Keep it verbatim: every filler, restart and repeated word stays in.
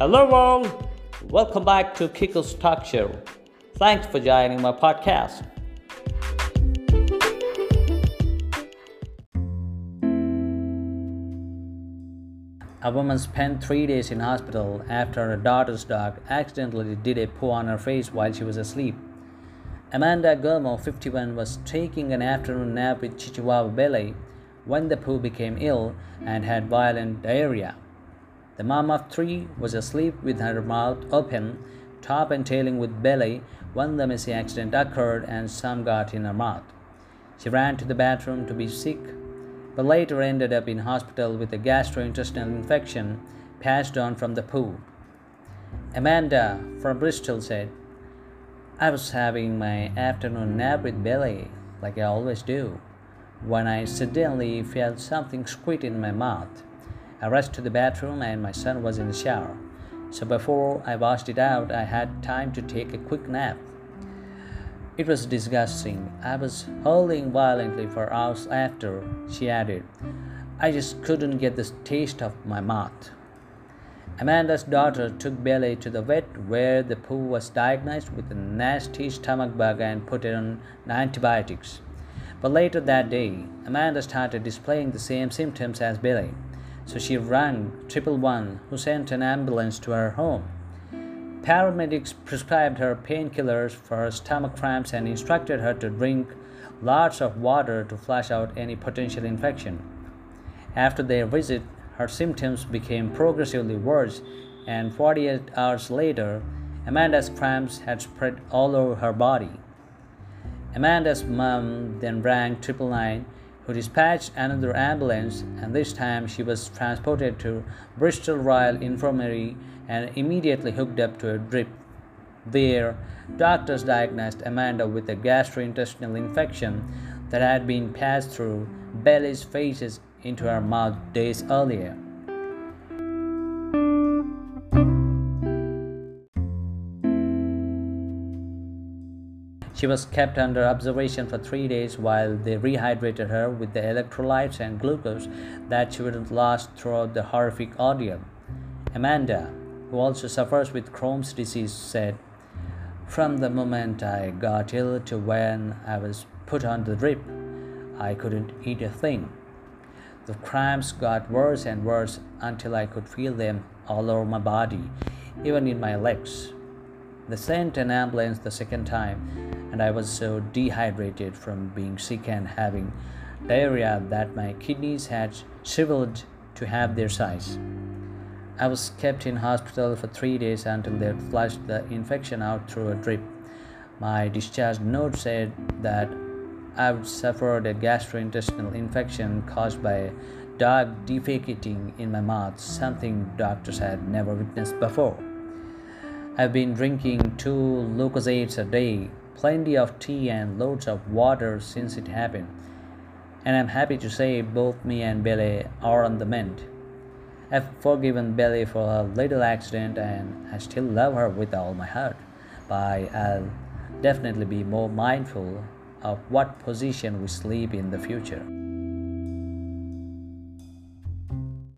Hello world, welcome back to Kiko's Talk Show. Thanks for joining my podcast. A woman spent three days in hospital after her daughter's dog accidentally did a poo on her face while she was asleep. Amanda Gilmore, fifty-one, was taking an afternoon nap with Chihuahua Bella when the poo became ill and had violent diarrhea. The mom of three was asleep with her mouth open, top and tailing with Bella when the messy accident occurred and some got in her mouth. She ran to the bathroom to be sick, but later ended up in hospital with a gastrointestinal infection passed on from the poo. Amanda from Bristol said, "I was having my afternoon nap with Bella, like I always do, when I suddenly felt something squeeze in my mouth. I rushed to the bathroom and my son was in the shower, so before I washed it out, I had time to take a quick nap. It was disgusting. I was howling violently for hours after," she added. "I just couldn't get the taste of my mouth." Amanda's daughter took Bella to the vet where the poo was diagnosed with a nasty stomach bug and put it on antibiotics. But later that day, Amanda started displaying the same symptoms as Bella, so she rang triple one, who sent an ambulance to her home. Paramedics prescribed her painkillers for her stomach cramps and instructed her to drink lots of water to flush out any potential infection. After their visit, her symptoms became progressively worse, and forty-eight hours later, Amanda's cramps had spread all over her body. Amanda's mom then rang triple nine, who dispatched another ambulance, and this time she was transported to Bristol Royal Infirmary and immediately hooked up to a drip. There, doctors diagnosed Amanda with a gastrointestinal infection that had been passed through Bella's feces into her mouth days earlier. She was kept under observation for three days while they rehydrated her with the electrolytes and glucose that she would have lost throughout the horrific ordeal. Amanda, who also suffers with Crohn's disease, said, "From the moment I got ill to when I was put on the drip, I couldn't eat a thing. The cramps got worse and worse until I could feel them all over my body, even in my legs. They sent an ambulance the second time, and I was so dehydrated from being sick and having diarrhea that my kidneys had shriveled to half their size. I was kept in hospital for three days until they flushed the infection out through a drip. My discharge note said that I would suffered a gastrointestinal infection caused by a dog defecating in my mouth, something doctors had never witnessed before. I've been drinking two Lucozades a day, plenty of tea and loads of water since it happened, and I'm happy to say both me and Bella are on the mend. I've forgiven Bella for her little accident, and I still love her with all my heart, but I'll definitely be more mindful of what position we sleep in the future."